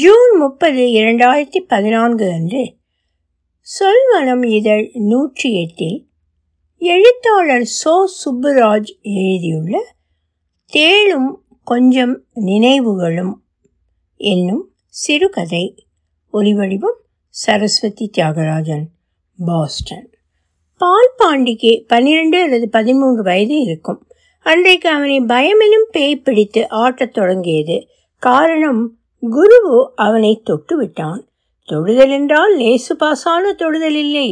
June 30, 2014 அன்று சொல்வனம் இதழ் 108 எழுத்தாளர் சோ சுப்புராஜ் எழுதியுள்ள தேளும் கொஞ்சம் நினைவுகளும் என்னும் சிறுகதை ஒலிவடிவம் சரஸ்வதி தியாகராஜன், பாஸ்டன். பால் பாண்டிக்கு 12 அல்லது 13 வயது இருக்கும். அன்றைக்கு அவனை பயமிலும் பேய் பிடித்து ஆட்டத் தொடங்கியது. காரணம், குருவு அவனை தொட்டு விட்டான். தொடுதல் என்றால் லேசுபாசான தொடுதல் இல்லை.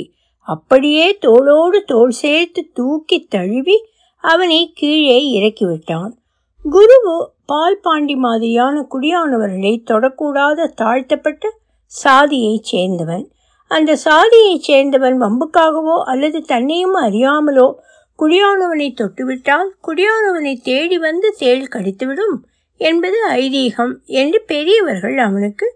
அப்படியே தோளோடு தோள் சேர்த்து தூக்கி தழுவி அவனை கீழே இறக்கிவிட்டான். குருவு பால் பாண்டி மாதிரியான குடியானவர்களை தொடக்கூடாத தாழ்த்தப்பட்ட சாதியைச் சேர்ந்தவன். அந்த சாதியைச் சேர்ந்தவன் வம்புக்காகவோ அல்லது தன்னையும் அறியாமலோ குடியானவனை தொட்டுவிட்டால் குடியானவனை தேடி வந்து தேள் கடித்துவிடும் என்பது ஐதீகம் என்று பெரியவர்கள் அவனுக்கு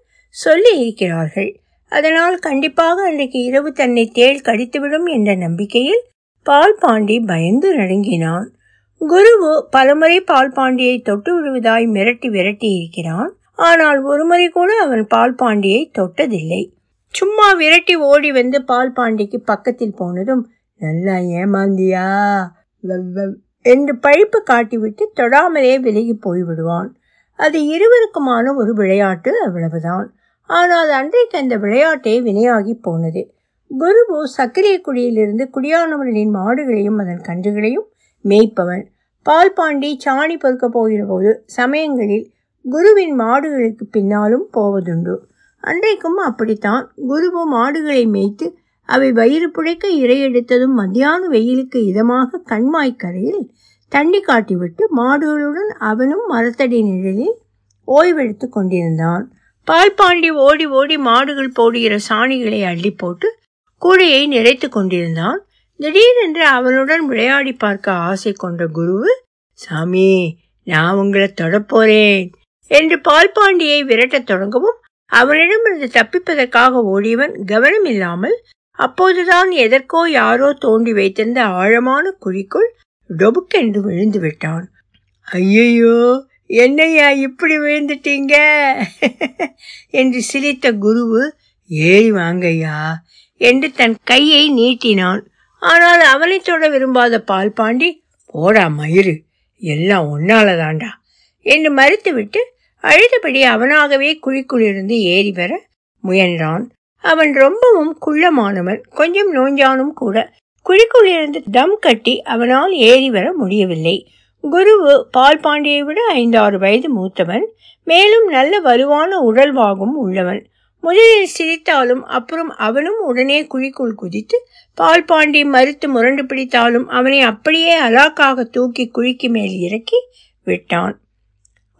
சொல்லி இருக்கிறார்கள். அதனால் கண்டிப்பாக அன்றைக்கு இரவு தன்னை தேள் கடித்துவிடும் என்ற நம்பிக்கையில் பால் பாண்டி பயந்து நடுங்கினான். குருவு பலமுறை பால் பாண்டியை தொட்டு விடுவதாய் மிரட்டி இருக்கிறான். ஆனால் ஒருமுறை கூட அவன் பால் பாண்டியை தொட்டதில்லை. சும்மா விரட்டி ஓடி வந்து பால் பாண்டிக்கு பக்கத்தில் போனதும், நல்லா ஏமாந்தியா என்று பழிப்பு காட்டிவிட்டு தொடாமலே விலகி போய்விடுவான். அது இருவருக்குமான ஒரு விளையாட்டு, அவ்வளவுதான். ஆனால் அன்றைக்கு அந்த விளையாட்டே வினையாகி போனது. குருபு சக்கரே குடியிலிருந்து குடியானவர்களின் மாடுகளையும் அதன் கன்றுகளையும் மேய்ப்பவன். பால் பாண்டி சாணி பொறுக்க போகிற போது சமயங்களில் குருவின் மாடுகளுக்கு பின்னாலும் போவதுண்டு. அன்றைக்கும் அப்படித்தான். குருவு மாடுகளை மேய்த்து அவை வயிறு புழைக்க இரையெடுத்ததும் மத்தியான வெயிலுக்கு இதமாக கண்மாய்க்கரையில் தண்ணி காட்டிவிட்டு மாடுகளுடன் அவனும் மரத்தடி நிழலில் ஓய்வெடுத்து கொண்டிருந்தான். பால் பாண்டி ஓடி ஓடி மாடுகள் போடுகிற சாணிகளை அள்ளி போட்டு கூடையை நிறைத்து கொண்டிருந்தான். திடீரென்று அவனுடன் விளையாடி பார்க்க ஆசை கொண்ட குருவு, சாமி நான் உங்களை தொடப்போறேன் என்று பால் பாண்டியை விரட்டத் தொடங்கவும் அவனிடமிருந்து தப்பிப்பதற்காக ஓடியவன் கவனம் இல்லாமல் அப்போதுதான் எதற்கோ யாரோ தோண்டி வைத்திருந்த ஆழமான குழிக்குள் டொபுக்கென்று விழுந்து விட்டான். ஐயையோ என்னையா இப்படி விழுந்துட்டீங்க என்று சிரித்த குருவு, ஏறி வாங்கையா என்று தன் கையை நீட்டினான். ஆனால் அவனை தொட விரும்பாத பால் பாண்டி, போடா மயிறு, எல்லாம் ஒன்னாலதாண்டா என்று மறுத்துவிட்டு அழுதபடி அவனாகவே குழிக்குள்ளிருந்து ஏறி வர முயன்றான். அவன் ரொம்பவும் குள்ளமானவன், கொஞ்சம் நோஞ்சானும் கூட. குழிக்குள்ளிருந்து தம் கட்டி அவனால் ஏறி வர முடியவில்லை. குருவு பால் பாண்டியை விட 5-6 வயது மூத்தவன். மேலும் நல்ல வலுவான உடல்வாகும் உள்ளவன். முதலில் சிரித்தாலும் அப்புறம் அவனும் உடனே குழிக்குள் குதித்து பால் பாண்டி மறுத்து முரண்டு பிடித்தாலும் அவனை அப்படியே அலாக்காக தூக்கி குழிக்கு மேல் இறக்கி விட்டான்.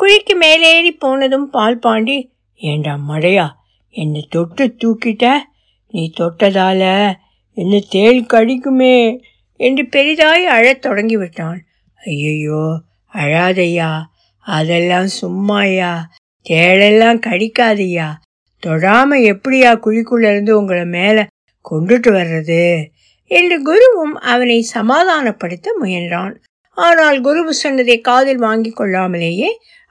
குழிக்கு மேலேறி போனதும் பால் பாண்டி, ஏண்டா மடையா என்னை தொட்டு தூக்கிட்ட, நீ தொட்டதால என்ன தேள் கடிக்குமே என்று பெரிதாய் அழத் தொடங்கிவிட்டான். ஐயோ அழாதையா, அதெல்லாம் சும்மாயா, தேளெல்லாம் கடிக்காதையா, தொடாமல் எப்படியா குழிக்குள்ளேருந்து உங்களை மேலே கொண்டுட்டு வர்றது என்று குருவும் அவனை சமாதானப்படுத்த முயன்றான். ஆனால் குருவு சொன்னதை காதில் வாங்கி கொள்ளாமலேயே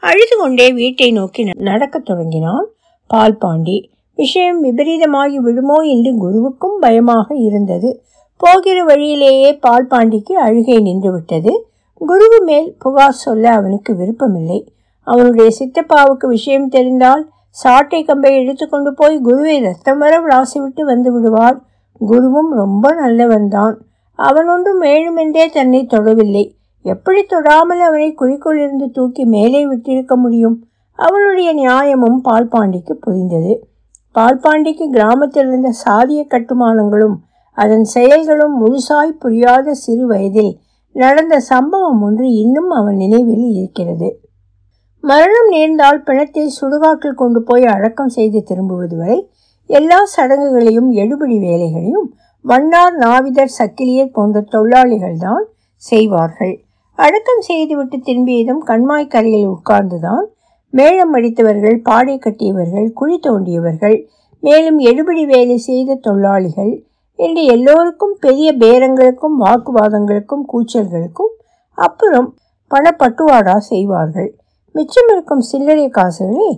அழுது கொண்டே வீட்டை நோக்கி நடக்க தொடங்கினான் பால் பாண்டி. விஷயம் விபரீதமாகி விடுமோ என்று குருவுக்கும் பயமாக இருந்தது. போகிற வழியிலேயே பால் பாண்டிக்கு அழுகை நின்றுவிட்டது. குருவு மேல் புகார் சொல்ல அவனுக்கு விருப்பமில்லை. அவனுடைய சித்தப்பாவுக்கு விஷயம் தெரிந்தால் சாட்டை கம்பை இழுத்து கொண்டு போய் குருவை ரத்தம் வர விளாசிவிட்டு வந்து விடுவார். குருவும் ரொம்ப நல்லவன்தான். அவன் ஒன்றும் வேணுமென்றே தன்னை தொடவில்லை. எப்படி தொடாமல் அவனை குழிக்குள்ளிருந்து தூக்கி மேலே விட்டிருக்க முடியும்? அவனுடைய நியாயமும் பால் பாண்டிக்கு புரிந்தது. பால் பாண்டிக்கு கிராமத்தில் இருந்த சாதிய கட்டுமானங்களும் அதன் செயல்களும் முழுசாய் புரியாத சிறு வயதில் நடந்த சம்பவம் ஒன்று இன்னும் அவன் நினைவில் இருக்கிறது. மரணம் நேர்ந்தால் பிணத்தை சுடுகாட்டில் கொண்டு போய் அடக்கம் செய்து திரும்புவது வரை எல்லா சடங்குகளையும் எடுபடி வேலைகளையும் வண்ணார், நாவிதர், சக்கிலியர் போன்ற தொழிலாளிகள்தான் செய்வார்கள். அடக்கம் செய்துவிட்டு திரும்பியதும் கண்மாய்க்கரையில் உட்கார்ந்துதான் மேளம் அடித்தவர்கள், பாடை கட்டியவர்கள், குழி தோண்டியவர்கள், மேலும் எடுபடி வேலை செய்த தொழிலாளிகள் என்று எல்லோருக்கும் பெரிய பேரங்களுக்கும் வாக்குவாதங்களுக்கும் கூச்சல்களுக்கும் அப்புறம் பணப்பட்டுவாடா செய்வார்கள். மிச்சமிருக்கும் சில்லறை காசுகளை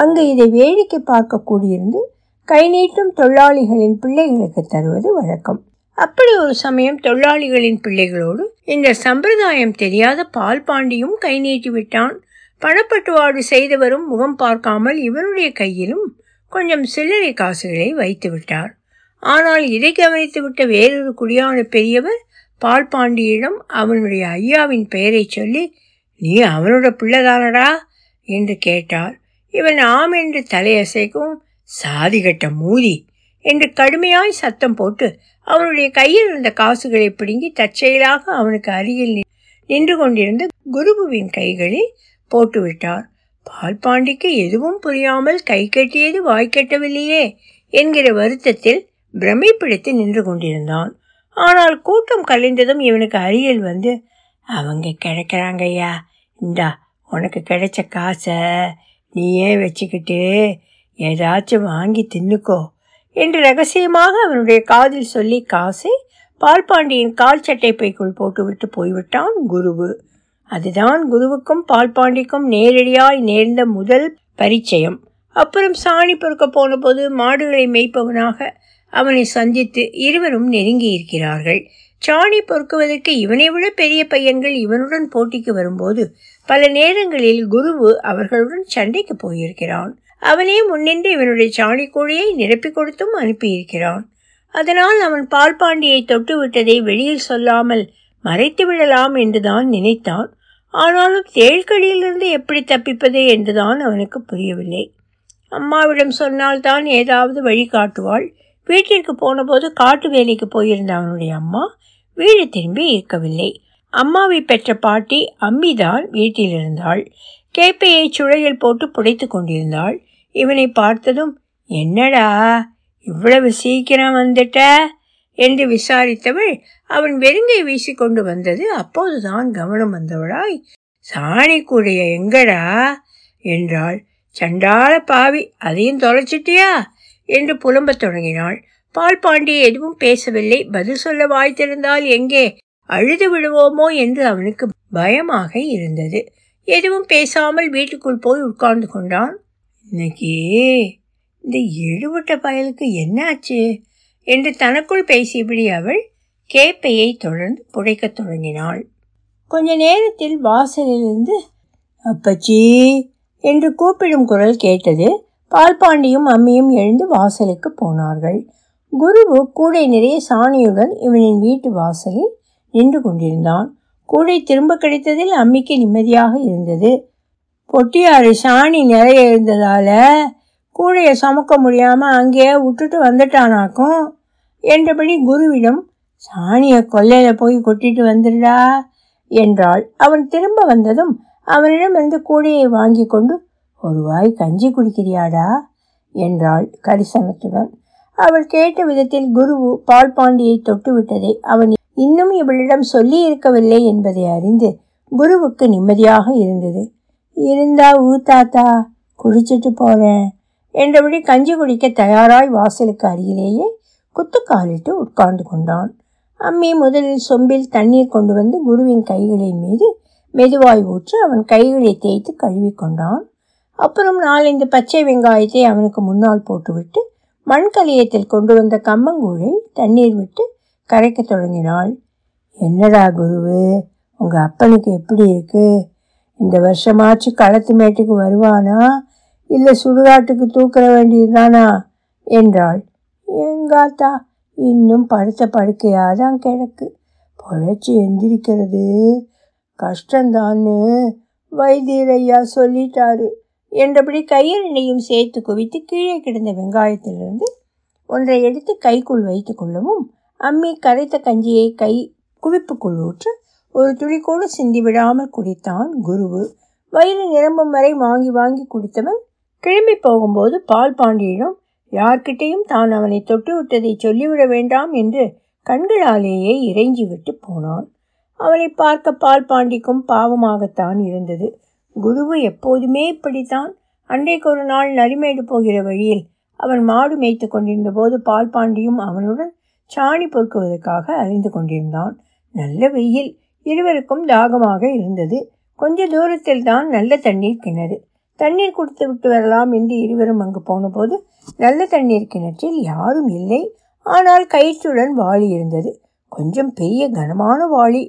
அங்கு இதை வேடிக்கை பார்க்க கூடியிருந்து கை நீட்டும் தொழிலாளிகளின் பிள்ளைகளுக்கு தருவது வழக்கம். அப்படி ஒரு சமயம் தொழிலாளிகளின் பிள்ளைகளோடு இந்த சம்பிரதாயம் தெரியாத பால் பாண்டியும் கை நீட்டிவிட்டான். பணப்பட்டுவாடு செய்தவரும் முகம் பார்க்காமல் இவருடைய கையிலும் கொஞ்சம் சில்லறை காசுகளை வைத்து விட்டார். ஆனால் இதை கவனித்துவிட்ட வேறொரு குடியான பெரியவர் பால் பாண்டியிடம் அவனுடைய ஐயாவின் பெயரை சொல்லி, நீ அவனோட பிள்ளைதானடா என்று கேட்டார். இவன் ஆம் என்று தலையசைக்கும், சாதிகட்ட மூதி என்று கடுமையாய் சத்தம் போட்டு அவனுடைய கையில் இருந்த காசுகளை பிடுங்கி தற்செயலாக அவனுக்கு அருகில் நின்று கொண்டிருந்த குருபுவின் கைகளில் போட்டுவிட்டார். பால் பாண்டிக்கு எதுவும் புரியாமல் கை கட்டியது வாய் கட்டவில்லையே என்கிற வருத்தத்தில் பிரமை பிடித்து நின்று கொண்டிருந்தான். ஆனால் கூட்டம் கலைந்ததும் இவனுக்கு அருகில் வந்து, அவங்க கிடைக்கிறாங்க ஐயா, இந்தா உனக்கு கிடைச்ச காசை நீ ஏன் வச்சுக்கிட்டு ஏதாச்சும் வாங்கி தின்னுக்கோ என்று ரகசியமாக அவனுடைய காதில் சொல்லி காசை பால்பாண்டியின் கால் சட்டை பைக்குள் போட்டுவிட்டு போய்விட்டான் குருவு. அதுதான் குருவுக்கும் பால்பாண்டிக்கும் நேரடியாய் நேர்ந்த முதல் பரிச்சயம். அப்புறம் சாணி பொறுக்க போன போது மாடுகளை மேய்ப்பவனாக அவனை சந்தித்து இருவரும் நெருங்கி இருக்கிறார்கள். சாணி பொறுக்குவதற்கு இவனை விட பெரிய பையன்கள் இவனுடன் போட்டிக்கு வரும்போது பல நேரங்களில் குருவு அவர்களுடன் சண்டைக்கு போயிருக்கிறான். அவனே முன்னின்று இவனுடைய சாணி கோழியை நிரப்பி கொடுத்தும் அனுப்பியிருக்கிறான். அதனால் அவன் பால் பாண்டியை தொட்டு விட்டதை வெளியில் சொல்லாமல் மறைத்து விடலாம் என்றுதான் நினைத்தான். ஆனாலும் தேழ்கடியிலிருந்து எப்படி தப்பிப்பது என்றுதான் அவனுக்கு புரியவில்லை. அம்மாவிடம் சொன்னால்தான் ஏதாவது வழி காட்டுவாள். வீட்டிற்கு போன போது காட்டு வேலைக்கு போயிருந்த அவனுடைய அம்மா வீடு திரும்பி இருக்கவில்லை. அம்மாவை பெற்ற பாட்டி அம்மிதான் வீட்டில் இருந்தாள். கேப்பையை சுழையில் போட்டு புடைத்து கொண்டிருந்தாள். இவனை பார்த்ததும், என்னடா இவ்வளவு சீக்கிரம் வந்துட்ட என்று விசாரித்தவள் அவன் வெறுங்கை வீசி கொண்டு வந்தது அப்போதுதான் கவனம் வந்தவளாய், சாணி கூடைய எங்கடா என்றாள். சண்டாள பாவி, அதையும் தொலைச்சிட்டியா என்று புலம்ப தொடங்கினாள். பால் பாண்டி எதுவும் பேசவில்லை. பதில் சொல்ல வாய்த்திருந்தால் எங்கே அழுது விடுவோமோ என்று அவனுக்கு பயமாக இருந்தது. எதுவும் பேசாமல் வீட்டுக்குள் போய் உட்கார்ந்து கொண்டான். இன்னைக்கு இந்த இடுபட்ட பயலுக்கு என்னாச்சு என்று தனக்குள் பேசியபடி அவள் கேப்பையை தொடர்ந்து புடைக்கத் தொடங்கினாள். கொஞ்ச நேரத்தில் வாசலிலிருந்து அப்பச்சி என்று கூப்பிடும் குரல் கேட்டது. பால்பாண்டியும் அம்மியும் எழுந்து வாசலுக்கு போனார்கள். குருவு கூடை நிறைய சாணியுடன் இவனின் வீட்டு வாசலில் நின்று கொண்டிருந்தான். கூடை திரும்ப கிடைத்ததில் அம்மிக்கு நிம்மதியாக இருந்தது. பொட்டியாறு சாணி நிறைய இருந்ததால கூடையை சுமக்க முடியாமல் அங்கேயே விட்டுட்டு வந்துட்டானாக்கும் என்றபடி குருவிடம், சாணியை கொல்லையில் போய் கொட்டிட்டு வந்துடா என்றாள். அவன் திரும்ப வந்ததும் அவனிடமிருந்து கூடையை வாங்கி கொண்டு, ஒரு வாய் கஞ்சி குடிக்கிறியாடா என்றாள் கரிசனத்துடன். அவள் கேட்ட விதத்தில் குருவு பால் பாண்டியை தொட்டு விட்டதை அவன் இன்னும் இவளிடம் சொல்லி இருக்கவில்லை என்பதை அறிந்து குருவுக்கு நிம்மதியாக இருந்தது. இருந்தா ஊத்தாத்தா குடிச்சிட்டு போறேன் என்றபடி கஞ்சி குடிக்க தயாராய் வாசலுக்கு அருகிலேயே குத்துக்காலிட்டு உட்கார்ந்து கொண்டான். அம்மி முதலில் சொம்பில் தண்ணீர் கொண்டு வந்து குருவின் கைகளின் மீது மெதுவாய் ஊற்றி அவன் கைகளை தேய்த்து கழுவி கொண்டான். அப்புறம் நாலந்து பச்சை வெங்காயத்தை அவனுக்கு முன்னால் போட்டுவிட்டு மண்கலியத்தில் கொண்டு வந்த கம்மங்கூழை தண்ணீர் விட்டு கரைக்க தொடங்கினாள். என்னடா குருவு, உங்கள் அப்பனுக்கு எப்படி இருக்கு? இந்த வருஷமாச்சு களத்து மேட்டுக்கு வருவானா, இல்லை சுடுகாட்டுக்கு தூக்கிற வேண்டியதுதானா என்றாள். எங்காத்தா இன்னும் படுத்த படுக்கையாதான் கிடக்கு, பொழைச்சி எந்திரிக்கிறது கஷ்டந்தான்னு வைத்தியரையா சொல்லிட்டாரு என்றபடி கையிரண்டையும் சேர்த்து குவித்து கீழே கிடந்த வெங்காயத்திலிருந்து ஒன்றை எடுத்து கைக்குள் வைத்து கொள்ளவும் அம்மி கரைத்த கஞ்சியை கை குவிப்புக்குள் ஊற்று ஒரு துளிக்கூடு சிந்திவிடாமல் குடித்தான் குருவு. வயிறு நிரம்பும் வரை வாங்கி வாங்கி குடித்தவன் கிளம்பி போகும்போது பால் பாண்டியிடம் யார்கிட்டையும் தான் அவனை தொட்டு விட்டதை சொல்லிவிட வேண்டாம் என்று கண்களாலேயே இறைஞ்சி விட்டு போனான். அவனை பார்க்க பால் பாண்டிக்கும் பாவமாகத்தான் இருந்தது. குருவு எப்போதுமே இப்படித்தான். அன்றைக்கு ஒரு நாள் நரிமேடு போகிற வழியில் அவன் மாடு மேய்த்து கொண்டிருந்த போது பால் பாண்டியும் அவனுடன் சாணி பொறுக்குவதற்காக அறிந்து கொண்டிருந்தான். நல்ல வெயில், இருவருக்கும் தாகமாக இருந்தது. கொஞ்ச தூரத்தில் தான் நல்ல தண்ணீர் கிணறு. தண்ணீர் கொடுத்து விட்டு வரலாம் என்று இருவரும் அங்கு போனபோது நல்ல தண்ணீர் கிணற்றில் யாரும் இல்லை. ஆனால் கயிற்றுடன் வாளி இருந்தது. கொஞ்சம் பெரிய கனமான வாளி.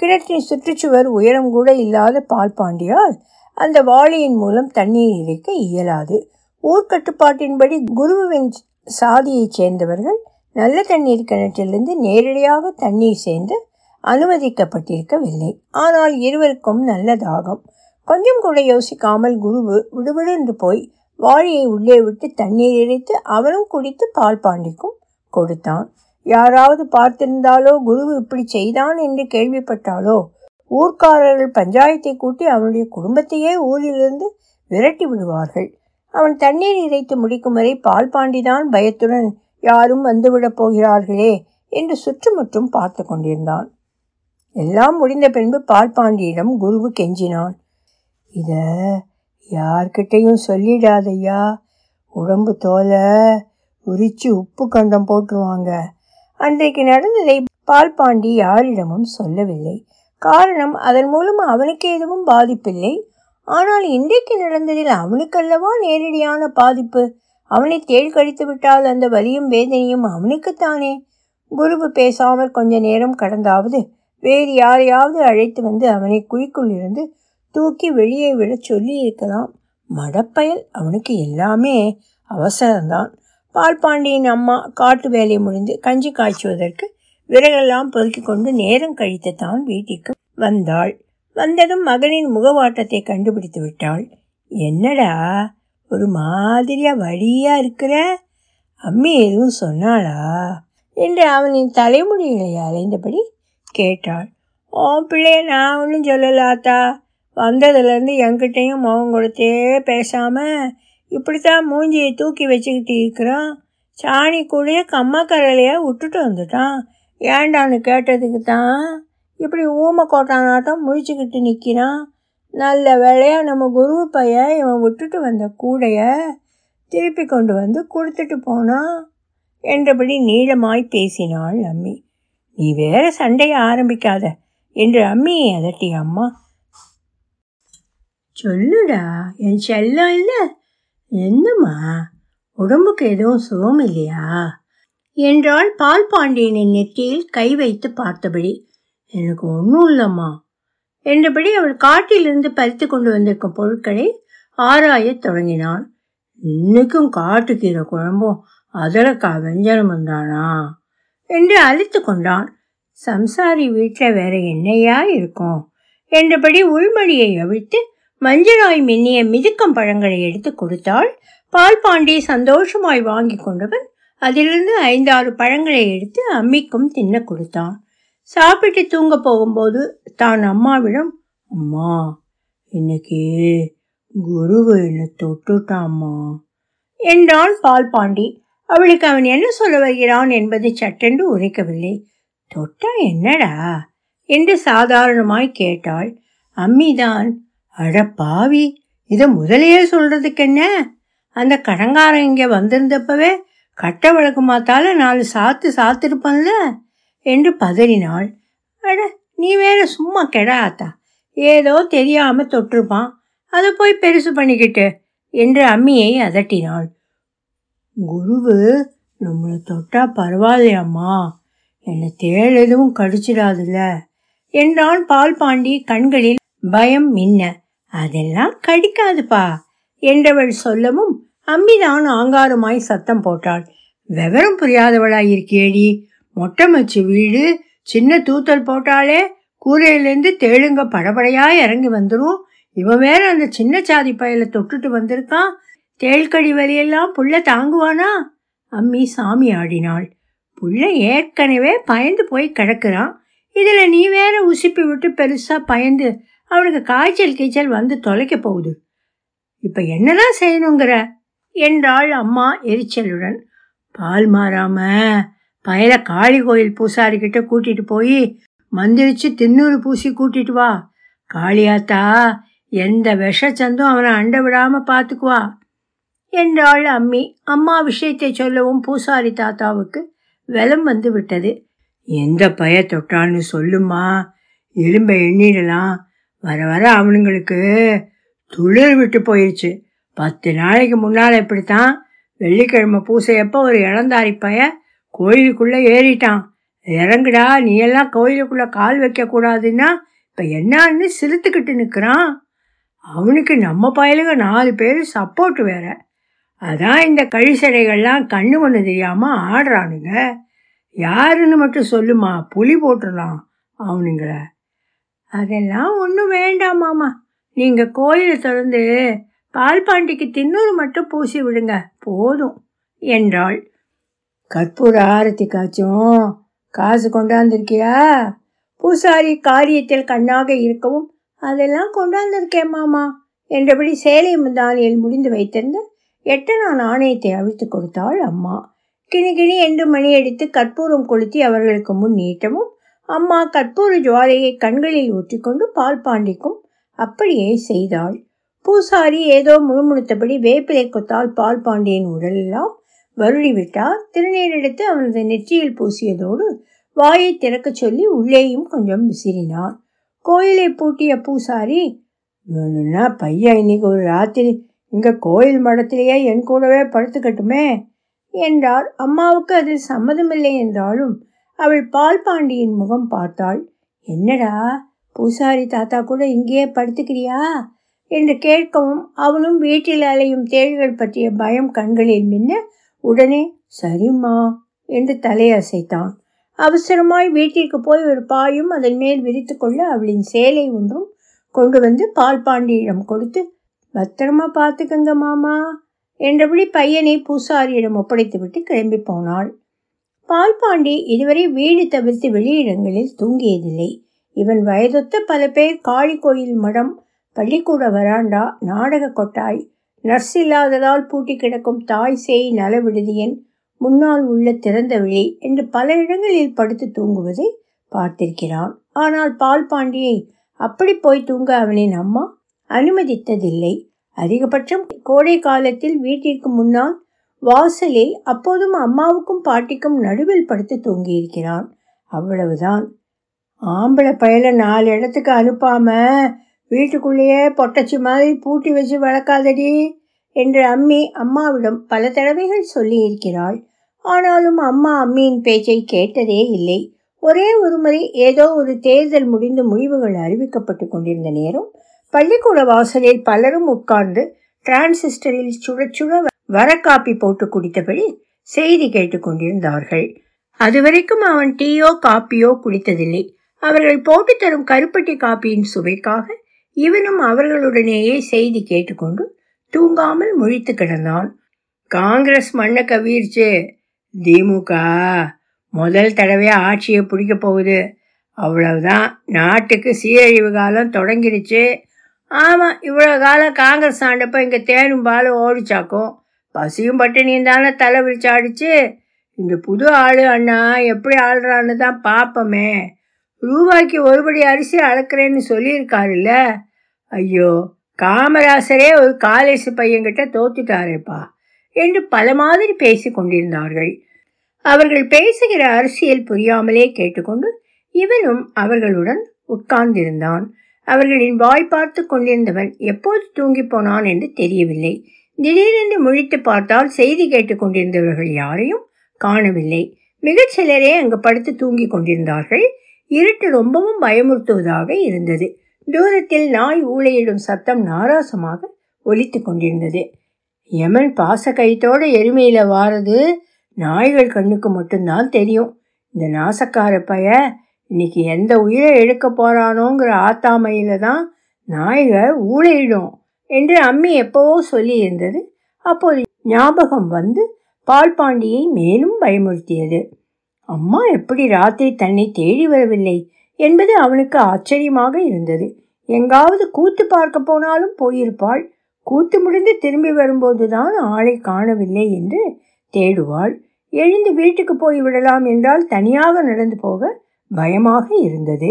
கிணற்றின் சுற்றுச்சுவர் உயரம் கூட இல்லாத பால் பாண்டியால் அந்த வாளியின் மூலம் தண்ணீர் இறைக்க இயலாது. ஊர்கட்டுப்பாட்டின்படி குருவின் சாதியைச் சேர்ந்தவர்கள் நல்ல தண்ணீர் கிணற்றிலிருந்து நேரடியாக தண்ணீர் சேர்ந்து அனுமதிக்கப்பட்டிருக்கவில்லை. ஆனால் இருவருக்கும் நல்ல தாகம். கொஞ்சம் கூட யோசிக்காமல் குருவு விடுவிடுந்து போய் வாளியை உள்ளே விட்டு தண்ணீர் இறைத்து அவனும் குடித்து பால் பாண்டிக்கும் கொடுத்தான். யாராவது பார்த்திருந்தாலோ குருவு இப்படி செய்தான் என்று கேள்விப்பட்டாலோ ஊர்க்காரர்கள் பஞ்சாயத்தை கூட்டி அவனுடைய குடும்பத்தையே ஊரிலிருந்து விரட்டி விடுவார்கள். அவன் தண்ணீர் இறைத்து முடிக்கும் வரை பால் பாண்டிதான் பயத்துடன் யாரும் வந்துவிடப் போகிறார்களே என்று சுற்றுமுற்றும் பார்த்து கொண்டிருந்தான். எல்லாம் முடிந்த பின்பு பால் பாண்டியிடம் குருவு கெஞ்சினான். இத யார்கிட்டையும் சொல்லிடாதையா, உடம்பு தோலை உரிச்சு உப்பு கண்டம் போட்டுருவாங்க. அன்றைக்கு நடந்ததை பால் பாண்டி யாரிடமும் சொல்லவில்லை. காரணம், அதன் மூலம் அவனுக்கு எதுவும் பாதிப்பில்லை. ஆனால் இன்றைக்கு நடந்ததில் அவனுக்கல்லவா நேரடியான பாதிப்பு. அவனை தேள் கழித்து விட்டால் அந்த வலியும் வேதனையும் அவனுக்குத்தானே. குருவு பேசாமல் கொஞ்ச நேரம் கடந்தாவது வேறு யாரையாவது அழைத்து வந்து அவனை குழிக்குள் இருந்து தூக்கி வெளியே விட சொல்லி இருக்கலாம். மடப்பயல், அவனுக்கு எல்லாமே அவசரம்தான். பால் பாண்டியின் அம்மா காட்டு வேலை முடிந்து கஞ்சி காய்ச்சுவதற்கு விறகெல்லாம் பொறுக்கி கொண்டு நேரம் கழித்து தான் வீட்டிற்கு வந்தாள். வந்ததும் மகனின் முகவாட்டத்தை கண்டுபிடித்து விட்டாள். என்னடா ஒரு மாதிரியா வழியா இருக்கிற, அம்மி எதுவும் சொன்னாளா என்று அவனின் தலைமுடிகளை அலைந்தபடி கேட்டாள். ஓ பிள்ளைய, நான் ஒன்றும் சொல்லலாத்தா. வந்ததுலேருந்து என்கிட்டையும் மோகம் கொடுத்தே பேசாமல் இப்படித்தான் மூஞ்சியை தூக்கி வச்சுக்கிட்டு இருக்கிறான். சாணி கூட கம்மக்கரலையாக விட்டுட்டு வந்துட்டான். ஏண்டான்னு கேட்டதுக்கு தான் இப்படி ஊமைக்கோட்டானாட்டம் முழிச்சுக்கிட்டு நிற்கிறான். நல்ல வேலையாக நம்ம குரு பைய இவன் விட்டுட்டு வந்த கூடைய திருப்பி கொண்டு வந்து கொடுத்துட்டு போனான் என்றபடி நீளமாய் பேசினாள் அம்மி. நீ வேற சண்டையை ஆரம்பிக்காத என்று அம்மியை அதட்டி அம்மா. சொல்லுடா என் செல்லம், இல்லை என்னம்மா உடம்புக்கு எதுவும் சுகம் இல்லையா என்றால் பால் பாண்டியனின் நெற்றியில் கை வைத்து பார்த்தபடி. எனக்கு ஒன்றும் இல்லைம்மா என்றபடி அவள் காட்டிலிருந்து பறித்து கொண்டு வந்திருக்கும் பொருட்களை ஆராயத் தொடங்கினாள். இன்னைக்கும் காட்டுக்கீரை குழம்பும் அதலக்கா வெஞ்சனமும் தானா என்று அழித்து கொண்டான். சம்சாரி வீட்டில் வேற என்னையா இருக்கும் என்றபடி உள்மொழியை அவிழ்த்து மஞ்சளாய் மின்னிய மிதுக்கம் பழங்களை எடுத்து கொடுத்தாள். பால் பாண்டி சந்தோஷமாய் வாங்கி கொண்டவன் அதிலிருந்து 5-6 பழங்களை எடுத்து அம்மிக்கும் தின்ன கொடுத்தான். சாப்பிட்டு தூங்க போகும்போது தான் அம்மாவிடம், அம்மா இன்னைக்கு குருவு என்னை தொட்டுட்டாம்மா என்றான் பால் பாண்டி. அவளுக்கு அவன் என்ன சொல்ல வருகிறான் என்பதை சட்டென்று உரைக்கவில்லை. தொட்டா என்னடா என்று சாதாரணமாய் கேட்டாள். அம்மிதான், அட பாவி இதை முதலையே சொல்றதுக்கு என்ன, அந்த கடங்காரன் இங்கே வந்திருந்தப்பவே கட்ட வழக்குமாத்தால 4 சாத்திருப்பான்ல என்று பதறினாள். அட நீ வேற சும்மா கெடாத்தா, ஏதோ தெரியாம தொட்டிருப்பான், அதை போய் பெருசு பண்ணிக்கிட்டு என்று அம்மியை அதட்டினாள். குருவு நம்மளை தொட்டா பரவாயில்லையம்மா, என்னை தேள் எதுவும் கடிச்சிடாதுல்ல என்றான் பால் பாண்டி. கண்களில் பயம் மின்ன. அதெல்லாம் கடிக்காதுப்பா என்றவள் சொல்லவும் அம்மிதான் ஆங்காரமாய் சத்தம் போட்டாள். விவரம் புரியாதவளாயிருக்கேடி, மொட்டை மச்சு வீடு, சின்ன தூத்தல் போட்டாலே கூரையிலேருந்து தேளுங்க படபடையாக இறங்கி வந்துடும். இவன் வேற அந்த சின்ன சாதி பயலை தொட்டுட்டு வந்திருக்கான். தேள்கடி வலியெல்லாம் புள்ள தாங்குவானா? அம்மி சாமி ஆடினாள். புள்ள ஏற்கனவே பயந்து போய் கிடக்குறான், இதில் நீ வேற உசுப்பி விட்டு பெருசாக பயந்து அவனுக்கு காய்ச்சல் கீச்சல் வந்து தொலைக்க போகுது. இப்போ என்னதான் செய்யணுங்கிற என்றாள் அம்மா எரிச்சலுடன். பால் மாறாம பயல காளி கோயில் பூசாரிக்கிட்ட கூட்டிட்டு போய் மந்திரிச்சு தின்னூறு பூசி கூட்டிட்டு வா. காளியாத்தா எந்த விஷச்சந்தும் அவனை அண்ட விடாம பார்த்துக்குவா என்றாள் அம்மி. அம்மா விஷயத்தை சொல்லவும் பூசாரி தாத்தாவுக்கு விலம் வந்து விட்டது. எந்த பய தொட்டான்னு சொல்லுமா, எலும்பை எண்ணிடலாம், வர வர அவனுங்களுக்கு துளிர் விட்டு போயிடுச்சு. 10 நாளைக்கு முன்னால் இப்படித்தான் வெள்ளிக்கிழமை பூசையப்போ ஒரு இளந்தாரிப்பைய கோயிலுக்குள்ளே ஏறிட்டான். இறங்குடா, நீ எல்லாம் கோயிலுக்குள்ளே கால் வைக்கக்கூடாதுன்னா இப்போ என்னான்னு சிரித்துக்கிட்டு நிற்கிறான். அவனுக்கு நம்ம பயலுங்க 4 பேர் சப்போர்ட் வேற. அதான் இந்த கழிசடைகள்லாம் கண்ணு ஒன்று தெரியாமல் ஆடுறானுங்க. யாருன்னு மட்டும் சொல்லுமா, புலி போட்டுடலாம் அவனுங்கள. அதெல்லாம் ஒன்றும் வேண்டாம் மாமா, நீங்கள் கோயிலை திறந்து பால் பாண்டிக்கு தின்னூறு மட்டும் பூசி விடுங்க போதும் என்றாள். கற்பூர ஆரத்தி காய்ச்சும் காசு கொண்டாந்துருக்கியா? பூசாரி காரியத்தில் கண்ணாக இருக்கவும், அதெல்லாம் கொண்டாந்துருக்கேன் மாமா என்றபடி சேலை முந்தானியில் முடிந்து வைத்திருந்த 8 நாணயத்தை அவிழ்த்து கொடுத்தாள் அம்மா. கிணிகிணி என்று மணியடித்து கற்பூரம் கொளுத்தி அவர்களுக்கு முன் நீட்டமும் அம்மா கற்பூர ஜுவாலையை கண்களில் ஊற்றிக்கொண்டு பால் பாண்டிக்கும் அப்படியே செய்தாள். பூசாரி ஏதோ முழுமுழுத்தபடி வேப்பிலை கொத்தால் பால் பாண்டியின் உடலெல்லாம் வருடிவிட்டார். திருநீரெடுத்து அவனது நெற்றியில் பூசியதோடு வாயை திறக்க சொல்லி உள்ளேயும் கொஞ்சம் விசிறினார். கோயிலை பூட்டிய பூசாரி, வேணும்னா பையன் இன்னைக்கு ஒரு ராத்திரி இங்கே கோயில் மடத்திலேயே என் கூடவே படுத்துக்கட்டுமே என்றார். அம்மாவுக்கு அதில் சம்மதமில்லை என்றாலும் அவள் பால் பாண்டியின் முகம் பார்த்தாள். என்னடா பூசாரி தாத்தா கூட இங்கேயே படுத்துக்கிறியா என்று கேட்கவும், அவனும் வீட்டில் அலையும் தேள்கள் பற்றிய பயம் கண்களில் மின்ன உடனே சரிம்மா என்று தலையசைத்தான். அவசரமாய் வீட்டிற்கு போய் ஒரு பாயும் அதன் மேல் விரித்து கொள்ள அவளின் சேலை ஒன்றும் கொண்டு வந்து பால் பாண்டியிடம் கொடுத்து, பத்திரமா பார்த்துக்கங்க மாமா என்றபடி பையனை பூசாரியிடம் ஒப்படைத்து விட்டு கிளம்பி போனாள். பால் பாண்டி இதுவரை வீடு தவிர்த்து வெளியிடங்களில் தூங்கியதில்லை. இவன் வயதொத்த பல பேர் காளி கோயில் மடம், பள்ளிக்கூட வராண்டா, நாடக கொட்டாய், நர்ஸ் இல்லாததால் பூட்டி கிடக்கும் தாய் சேய் நல விடுதியின் முன்னால் உள்ள திறந்த வெளி என்று பல இடங்களில் படுத்து தூங்குவதை பார்த்திருக்கிறான். ஆனால் பால் பாண்டியை அப்படி போய் தூங்க அவனின் அம்மா அனுமதித்ததில்லை. அதிகபட்சம் கோடை காலத்தில் வீட்டிற்கு முன்னால் வாசலில், அப்போதும் அம்மாவுக்கும் பாட்டிக்கும் நடுவில் படுத்து தூங்கியிருக்கிறான். அவ்வளவுதான். ஆம்பளை பயல 4 இடத்துக்கு அனுப்பாம வீட்டுக்குள்ளேயே பொட்டச்சி மாதிரி பூட்டி வச்சு வளர்க்காதடி என்று அம்மி அம்மாவிடம் பல தடவைகள் சொல்லியிருக்கிறாள். ஆனாலும் அம்மா அம்மியின் பேச்சை கேட்டதே இல்லை. ஒரே ஒரு முறை ஏதோ ஒரு தேர்தல் முடிந்து முடிவுகள் அறிவிக்கப்பட்டு கொண்டிருந்த நேரம் பள்ளிக்கூட வாசலில் பலரும் உட்கார்ந்து டிரான்சிஸ்டரில் சுடச்சுட வரக்காப்பி போட்டு குடித்தபடி செய்தி கேட்டுக்கொண்டிருந்தார்கள். அதுவரைக்கும் அவன் டீயோ காப்பியோ குடித்ததில்லை. அவர்கள் போட்டு தரும் கருப்பட்டி காப்பியின் சுவைக்காக இவனும் அவர்களுடனேயே செய்தி கேட்டுக்கொண்டு தூங்காமல் முழித்து கிடந்தான். காங்கிரஸ் மண்ணை கவிர்ச்சு திமுக 1 தடவையா ஆட்சியை பிடிக்க போகுது, அவ்வளவுதான், நாட்டுக்கு சீரழிவு காலம் தொடங்கிருச்சு. ஆமாம், இவ்வளோ காலம் காங்கிரஸ் ஆண்டப்போ இங்கே தேனும் பாலும் ஓடிச்சாக்கும், பசியும் பட்டினியும் தானே தலை விரிச்சாடிச்சு. இந்த புது ஆளு அண்ணா எப்படி ஆளுறான்னு தான் பார்ப்போமே. ரூபாய்க்கு 1 படி அரிசி அளக்குறேன்னு சொல்லியிருக்காருல்ல, ஐயோ காமராசரே ஒரு காலேசு பையன்கிட்ட தோத்துட்டாரேப்பா என்று பல மாதிரி பேசி கொண்டிருந்தார்கள். அவர்கள் பேசுகிற அரசியல் புரியாமலே கேட்டுக்கொண்டு இவனும் அவர்களுடன் உட்கார்ந்திருந்தான். அவர்களின் வாய் பார்த்து கொண்டிருந்தவன் எப்போது தூங்கி போனான் என்று தெரியவில்லை. திடீரென்று முழித்து பார்த்தால் செய்தி கேட்டுக்கொண்டிருந்தவர்கள் யாரையும் காணவில்லை. மிகச்சிலரே அங்கு படுத்து தூங்கி கொண்டிருந்தார்கள். இருட்டு ரொம்பவும் பயமுறுத்துவதாக இருந்தது. தூரத்தில் நாய் ஊளையிடும் சத்தம் நாராசமாக ஒலித்து கொண்டிருந்தது. யமன் பாச கைத்தோட எருமையில வாரது நாய்கள் கண்ணுக்கு மட்டும்தான் தெரியும். இந்த நாசக்கார பைய இன்னைக்கு எந்த உயிரை எடுக்க போறானோங்கிற ஆத்தாமையில தான் நாய்கள் ஊளையிடும் என்று அம்மி எப்போவோ சொல்லி இருந்தது. அப்போது ஞாபகம் வந்து பால் பாண்டியை மேலும் பயமுறுத்தியது. அம்மா எப்படி ராத்திரி தன்னை தேடி வரவில்லை என்பது அவனுக்கு ஆச்சரியமாக இருந்தது. எங்காவது கூத்து பார்க்க போனாலும் போயிருப்பாள், கூத்து முடிந்து திரும்பி வரும்போதுதான் ஆளை காணவில்லை என்று தேடுவாள். எழுந்து வீட்டுக்கு போய் விடலாம் என்றால் தனியாக நடந்து போக பயமாக இருந்தது.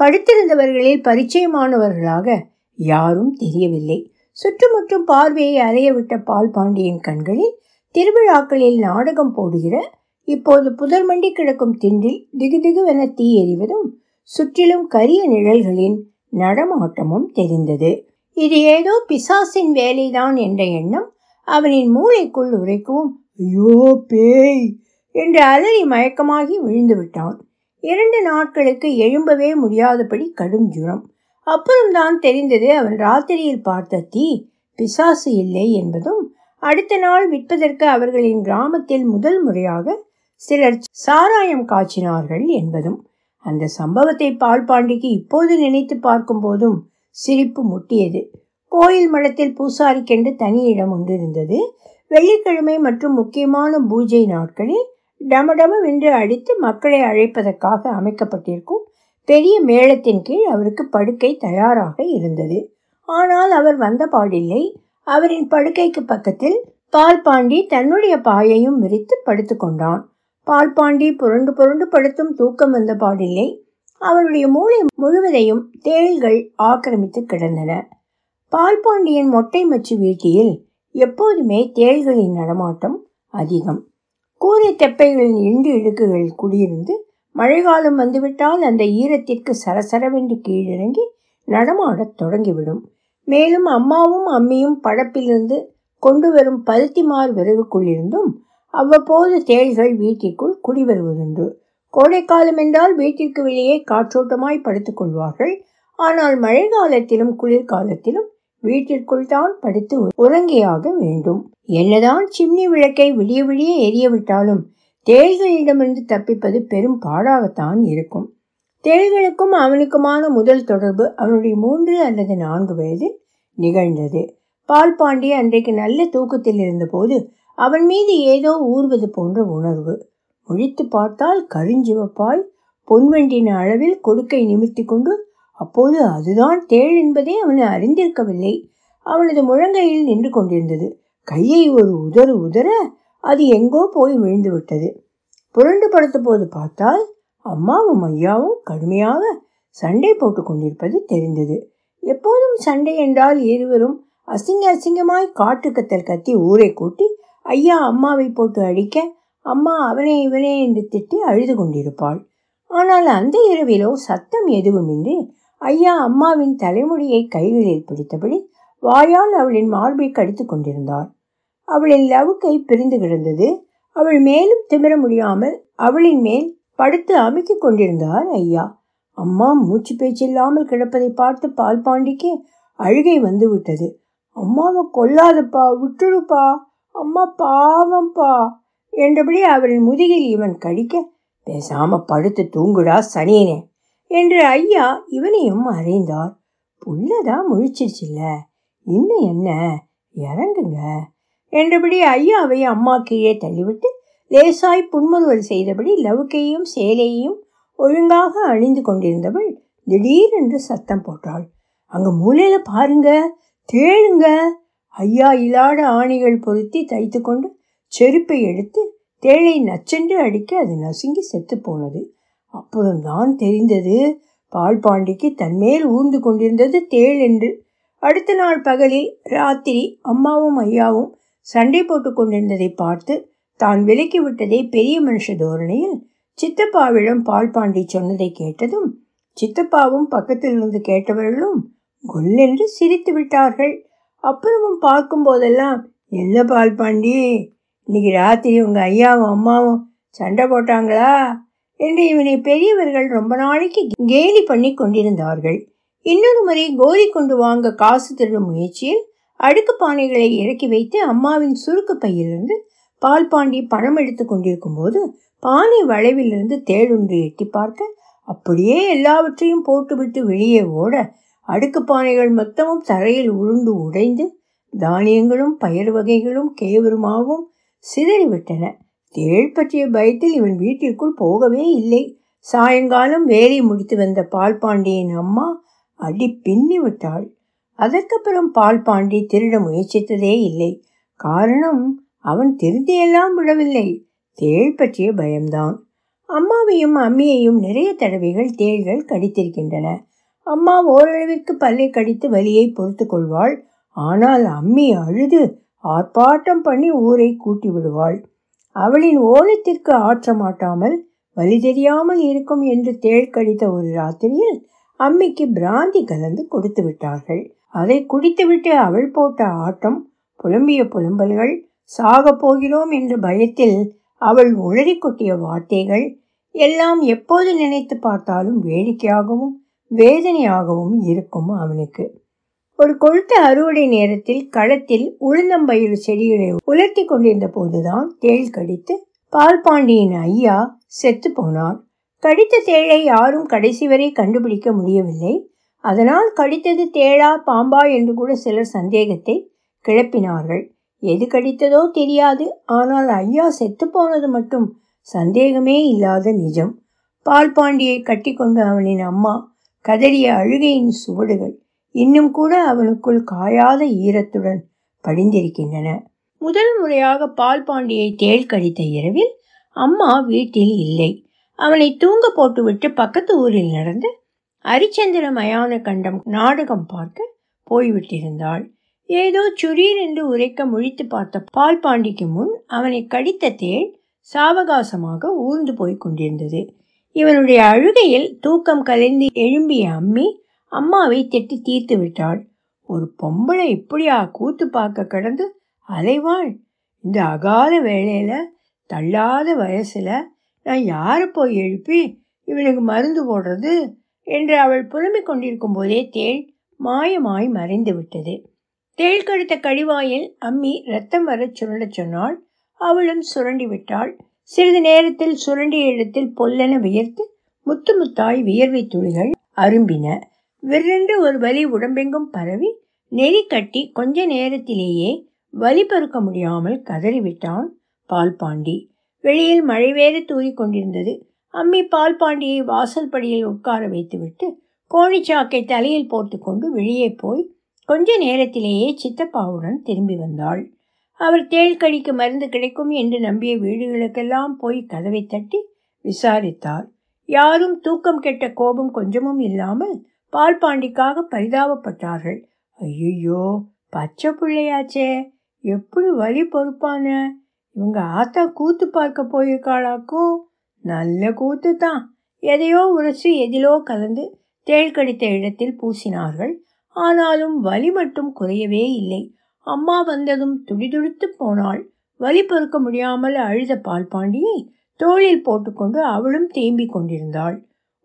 படுத்திருந்தவர்களில் பரிச்சயமானவர்களாக யாரும் தெரியவில்லை. சுற்றுமுற்றும் பார்வையை அறையவிட்ட பால் பாண்டியின் கண்களில் திருவிழாக்களில் நாடகம் போடுகிற இப்போது புதர் மண்டி கிடக்கும் திண்டில் திகுதிகுவென தீ எறிவதும் சுற்றிலும் கரிய நிழல்களின் நடமாட்டமும் தெரிந்தது. இது ஏதோ பிசாசின் வேலைதான் என்ற எண்ணம் அவனின் மூளைக்குள் உரைக்கவும் ஐயோ பேய் என்று அலறி மயக்கமாகி விழுந்து விட்டான். 2 நாட்களுக்கு எழும்பவே முடியாதபடி கடும் ஜுரம். அப்புறம்தான் தெரிந்தது அவன் ராத்திரியில் பார்த்த தீ பிசாசு இல்லை என்பதும், அடுத்த நாள் விற்பதற்கு அவர்களின் கிராமத்தில் முதல் முறையாக சிலர் சாராயம் காய்ச்சினார்கள் என்பதும். அந்த சம்பவத்தை பால் பாண்டிக்கு இப்போது நினைத்து பார்க்கும் போதும் சிரிப்பு முட்டியது. கோயில் மடத்தில் பூசாரிக்கென்று தனி இடம் ஒன்றிருந்தது. வெள்ளிக்கிழமை மற்றும் முக்கியமான பூஜை நாட்களில் டமடமென்று அடித்து மக்களை அழைப்பதற்காக அமைக்கப்பட்டிருக்கும் பெரிய மேளத்தின் கீழ் அவருக்கு படுக்கை தயாராக இருந்தது. ஆனால் அவர் வந்த பாடில்லை. அவரின் படுக்கைக்கு பக்கத்தில் பால் பாண்டி தன்னுடைய பாயையும் விரித்து படுத்து கொண்டான். பால் பாண்டி புரண்டு புரண்டு படுத்தும் தூக்கம் வந்த பாடில்லை. அவருடைய மூளை முழுவதையும் தேள்கள் ஆக்கிரமித்து கிடந்தன. பால் பாண்டியின் மொட்டை மச்சு வீட்டில் எப்போதுமே தேள்களின் நடமாட்டம் அதிகம். கூரை தெப்பைகளின் இண்டு இடுக்குகள் குடியிருந்து மழைக்காலம் வந்துவிட்டால் அந்த ஈரத்திற்கு சரசரவென்று கீழிறங்கி நடமாடத் தொடங்கிவிடும். மேலும் அம்மாவும் அம்மியும் படப்பிலிருந்து கொண்டு வரும் பருத்திமார் விறகுக்குள்ளிருந்தும் அவ்வப்போது தேள்கள் வீட்டிற்குள் குடிவருவதுண்டு. கோடைக்காலம் என்றால் வீட்டிற்கு வெளியே காற்றோட்டமாய் படுத்துக் கொள்வார்கள். ஆனால் மழை காலத்திலும் குளிர்காலத்திலும் வீட்டிற்குள் தான் படுத்து உறங்கியாக வேண்டும். என்னதான் சிம்னி விளக்கை விடிய விடிய எரியவிட்டாலும் தேள்களிடமிருந்து தப்பிப்பது பெரும் பாடாகத்தான் இருக்கும். தேள்களுக்கும் அவனுக்குமான முதல் தொடர்பு அவனுடைய 3 அல்லது 4 வயதில் நிகழ்ந்தது. பால் பாண்டி அன்றைக்கு நல்ல தூக்கத்தில் இருந்தபோது அவன் மீது ஏதோ ஊர்வது போன்ற உணர்வு. முழித்து பார்த்தால் கருஞ்சிவப்பாய் பொன்வெண்டின அளவில் கொடுக்கை நிமித்தி கொண்டு அப்போது அதுதான் தேள் என்பதை அவனை அறிந்திருக்கவில்லை. அவனது முழங்கையில் நின்று கொண்டிருந்தது. கையை ஒரு உதறு உதற அது எங்கோ போய் விழுந்து விட்டது. புரண்டு படுத்த போது பார்த்தால் அம்மாவும் ஐயாவும் கடுமையாக சண்டை போட்டு கொண்டிருப்பது தெரிந்தது. எப்போதும் சண்டை என்றால் இருவரும் அசிங்க அசிங்கமாய் காட்டுக்கத்தல் கத்தி ஊரை கூட்டி ஐயா அம்மாவை போட்டு அடிக்க, அம்மா அவனே இவனே என்று திட்டி அழுது கொண்டிருப்பாள். ஆனால் அந்த இரவிலோ சத்தம் எதுவுமின்றி ஐயா அம்மாவின் தலைமுடியை கைகளில் பிடித்தபடி வாயால் அவளின் மார்பை கடித்து கொண்டிருந்தாள். அவளின் லவுக்கை பிரிந்து கிடந்தது. அவள் மேலும் திமிர முடியாமல் அவளின் மேல் படுத்து அமுக்கிக் கொண்டிருந்தார் ஐயா. அம்மா மூச்சு பேச்சில்லாமல் கிடப்பதை பார்த்து பால் பாண்டிக்கு அழுகை வந்து விட்டது. அம்மாவை கொல்லாதப்பா, விட்டுடுப்பா, அம்மா பாவம்பா என்றபடி அவரின் முதுகில் இவன் கடிக்க, பேசாம படுத்து தூங்குடா சனியனே என்று ஐயா இவனையும் அறைந்தார். புள்ளதா முழிச்சிருச்சுல்ல, இன்னும் என்ன, இறங்குங்க என்றபடி ஐயாவை அம்மா கீழே தள்ளிவிட்டு லேசாய் புன்முறுவல் செய்தபடி லவுக்கையும் சேலையையும் ஒழுங்காக அணிந்து கொண்டிருந்தவள் திடீரென்று சத்தம் போட்டாள். அங்கே மூலையில் பாருங்க, தேளுங்க. ஐயா இலாட ஆணிகள் பொருத்தி தைத்து கொண்டு செருப்பை எடுத்து தேளை நச்சென்று அடிக்க அது நசுங்கி செத்து போனது. அப்புறம்தான் தெரிந்தது பால் பாண்டிக்கு தன்மேல் ஊர்ந்து கொண்டிருந்தது தேள் என்று. அடுத்த நாள் பகலில் ராத்திரி அம்மாவும் ஐயாவும் சண்டை போட்டு கொண்டிருந்ததை பார்த்து தான் விலக்கி விட்டதை பெரிய மனுஷ தோரணையில் சித்தப்பாவிடம் பால் பாண்டி சொன்னதை கேட்டதும் சித்தப்பாவும் பக்கத்தில் இருந்து கேட்டவர்களும் கொல்லென்று சிரித்து விட்டார்கள். அப்புறமும் பார்க்கும் போதெல்லாம், என்ன பால் பாண்டி, இன்னைக்கு ராத்திரி உங்கள் ஐயாவும் அம்மாவும் சண்டை போட்டாங்களா என்று இவனை பெரியவர்கள் ரொம்ப நாளைக்கு கேலி பண்ணி கொண்டிருந்தார்கள். இன்னொரு முறை கோலி கொண்டு வாங்க காசு திருடும் முயற்சியில் அடுக்கு பானைகளை இறக்கி வைத்து அம்மாவின் சுருக்கு பையிலிருந்து பால் பாண்டி பணம் எடுத்து கொண்டிருக்கும் போது பானை வளைவிலிருந்து தேளொன்று எட்டி பார்க்க அப்படியே எல்லாவற்றையும் போட்டுவிட்டு வெளியே ஓட அடுக்கு பானைகள் மொத்தமும் தரையில் உருண்டு உடைந்து தானியங்களும் பயிர் வகைகளும் கேவருமாவும் சிதறிவிட்டன. தேள் பற்றிய பயத்தில் இவன் வீட்டிற்குள் போகவே இல்லை. சாயங்காலம் வேலை முடித்து வந்த பால் பாண்டியின் அம்மா அடி பின்னி விட்டாள். அதற்கப்புறம் பால் பாண்டி திருட முயற்சித்ததே இல்லை. காரணம், அவன் திருந்தியெல்லாம் விடவில்லை, தேள் பற்றிய பயம்தான். அம்மாவையும் அம்மியையும் நிறைய தடவைகள் தேள்கள் கடித்திருக்கின்றன. அம்மா ஓரளவிற்கு பல்லை கடித்து வலியை பொறுத்து கொள்வாள். ஆனால் அம்மி அழுது ஆர்ப்பாட்டம் பண்ணி ஊரை கூட்டி விடுவாள். அவளின் ஓலத்திற்கு ஆற்ற மாட்டாமல் வலி தெரியாமல் இருக்கும் என்று தேள் கடித்த ஒரு ராத்திரியில் அம்மிக்கு பிராந்தி கலந்து கொடுத்து விட்டார்கள். அதை குடித்துவிட்டு அவள் போட்ட ஆட்டம், புலம்பிய புலம்பல்கள், சாகப் போகிறோம் என்ற பயத்தில் அவள் உளறி கொட்டிய வார்த்தைகள் எல்லாம் எப்போது நினைத்து பார்த்தாலும் வேடிக்கையாகவும் வேதனையாகவும் இருக்கும் அவனுக்கு. ஒரு கொழுத்த அறுவடை நேரத்தில் களத்தில் உளுந்தம்பயிறு செடிகளை உலர்த்தி கொண்டிருந்த போதுதான் தேள் கடித்து பால் பாண்டியின் ஐயா செத்து போனார். கடித்த தேளை யாரும் கடைசி வரை கண்டுபிடிக்க முடியவில்லை. அதனால் கடித்தது தேளா பாம்பா என்று கூட சிலர் சந்தேகத்தை கிளப்பினார்கள். எது கடித்ததோ தெரியாது, ஆனால் ஐயா செத்து போனது மட்டும் சந்தேகமே இல்லாத நிஜம். பால் பாண்டியை கட்டி கொண்டு அவனின் அம்மா கதறிய அழுகையின் சுவடுகள் இன்னும் கூட அவனுக்குள் காயாத ஈரத்துடன் படிந்திருக்கின்றன. முதல் முறையாக பால் பாண்டியை தேள் கடித்த இரவில் அம்மா வீட்டில் இல்லை. அவனை தூங்க போட்டுவிட்டு பக்கத்து ஊரில் நடந்து அரிச்சந்திர மயான கண்டம் நாடகம் பார்க்க போய்விட்டிருந்தாள். ஏதோ சுரீர் என்று உரைக்க முழித்து பார்த்த பால் பாண்டிக்கு முன் அவனை கடித்த தேள் சாவகாசமாக ஊர்ந்து போய் கொண்டிருந்தது. இவனுடைய அழுகையில் தூக்கம் கலைந்து எழும்பிய அம்மி அம்மாவை திட்டி தீர்த்து விட்டாள். ஒரு பொம்பளை இப்படியா கூத்து பார்க்க கிடந்து அலைவாள்? இந்த அகால வேளையில தள்ளாத வயசுல நான் யாரை போய் எழுப்பி இவனுக்கு மருந்து போடுறது என்று அவள் புலம்பிக் கொண்டிருக்கும் போதே தேள் மாயமாய் மறைந்து விட்டது. தேள் கடித்த கடிவாயில் அம்மி ரத்தம் வர சுருண்ட சொன்னாள். அவளும் சுரண்டி விட்டாள். சிறிது நேரத்தில் சுரண்டிய இடத்தில் பொல்லென வியர்த்து முத்து முத்தாய் வியர்வை துளிகள் அரும்பின. விற்றென்று ஒரு வலி உடம்பெங்கும் பரவி நெறி கட்டி கொஞ்ச நேரத்திலேயே வலி பருக்க முடியாமல் கதறிவிட்டான் பால் பாண்டி. வெளியில் மழை வேறு தூறி கொண்டிருந்தது. அம்மி பால் பாண்டியை வாசல் படியில் உட்கார வைத்துவிட்டு கோணிச்சாக்கை தலையில் போட்டு கொண்டு வெளியே போய் கொஞ்ச நேரத்திலேயே சித்தப்பாவுடன் திரும்பி வந்தாள். அவர் தேள் கடிக்கு மருந்து கிடைக்கும் என்று நம்பிய வீடுகளுக்கெல்லாம் போய் கதவை தட்டி விசாரித்தார். யாரும் தூக்கம் கெட்ட கோபம் கொஞ்சமும் இல்லாமல் பால் பாண்டிக்காக பரிதாபப்பட்டார்கள். ஐயோ, பச்சை பிள்ளையாச்சே, எப்படி வலி பொறுப்பான, இவங்க ஆத்தா கூத்து பார்க்க போயிருக்காளாக்கும், நல்ல கூத்து தான், எதையோ உரசி எதிலோ கலந்து தேள் கடித்த இடத்தில் பூசினார்கள். ஆனாலும் வலி மட்டும் குறையவே இல்லை. அம்மா வந்ததும் துடிதுடித்து போனாள். வலி பொறுக்க முடியாமல் அழுத பால் பாண்டியை தோளில் போட்டுக்கொண்டு அவளும் தேம்பி கொண்டிருந்தாள்.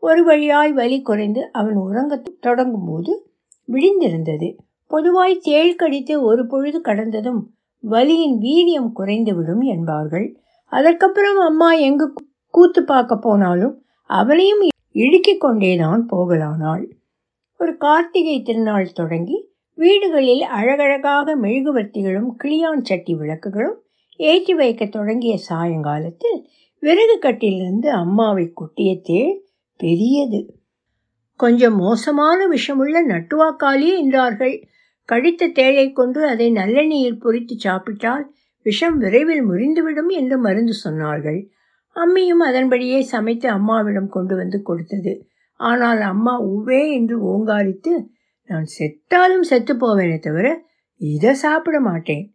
ஒரு வழியாய் வலி குறைந்து அவன் உறங்க தொடங்கும் போது விடிந்திருந்தது. பொதுவாய் தேள் கடித்து ஒரு பொழுது கடந்ததும் வலியின் வீரியம் குறைந்துவிடும் என்பார்கள். அதற்கப்புறம் அம்மா எங்கு கூத்து பார்க்க போனாலும் அவளையும் இழுக்கிக் கொண்டேதான் போகலானாள். ஒரு கார்த்திகை திருநாள் தொடங்கி வீடுகளில் அழகழகாக மெழுகுவர்த்திகளும் கிளியான் சட்டி விளக்குகளும் ஏற்றி வைக்க தொடங்கிய சாயங்காலத்தில் விறகு கட்டிலிருந்து அம்மாவை கொட்டிய தேள் பெரியது. கொஞ்சம் மோசமான விஷமுள்ள நட்டுவாக்காளி என்றார்கள். கடித்த தேளை கொண்டு அதை நல்லெண்ணெயில் பொறித்து சாப்பிட்டால் விஷம் விரைவில் முறிந்துவிடும் என்று மருந்து சொன்னார்கள். அம்மியும் அதன்படியே சமைத்து அம்மாவிடம் கொண்டு வந்து கொடுத்தது. ஆனால் அம்மா உவே என்று ஓங்காரித்து, நான் செத்தாலும் செத்து போவேனே தவிர இதை சாப்பிட மாட்டேன்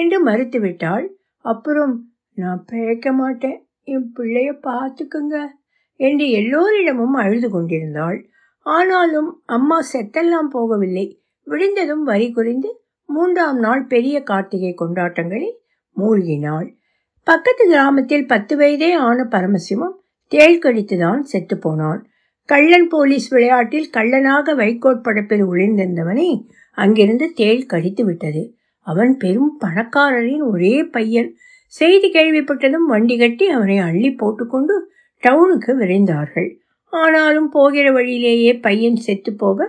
என்று மறுத்துவிட்டாள். அப்புறம், நான் பிழைக்க மாட்டேன், என் பிள்ளைய பார்த்துக்குங்க என்று எல்லோரிடமும் அழுது கொண்டிருந்தாள். ஆனாலும் அம்மா செத்தெல்லாம் போகவில்லை. விழுந்ததும் வரி குறைந்து மூன்றாம் நாள் பெரிய கார்த்திகை கொண்டாட்டங்களில் மூழ்கினாள். பக்கத்து கிராமத்தில் 10 வயதே ஆன பரமசிவம் தேள் கடித்துதான் செத்து போனான். கள்ளன் போலீஸ் விளையாட்டில் கள்ளனாக வைக்கோட் படப்பில் ஒளிந்திருந்தவனை அங்கிருந்து தேள் கடித்து விட்டது. அவன் பெரும் பணக்காரரின் ஒரே பையன். செய்தி கேள்விப்பட்டதும் வண்டி கட்டி அவனை அள்ளி போட்டுக்கொண்டு டவுனுக்கு விரைந்தார்கள். ஆனாலும் போகிற வழியிலேயே பையன் செத்து போக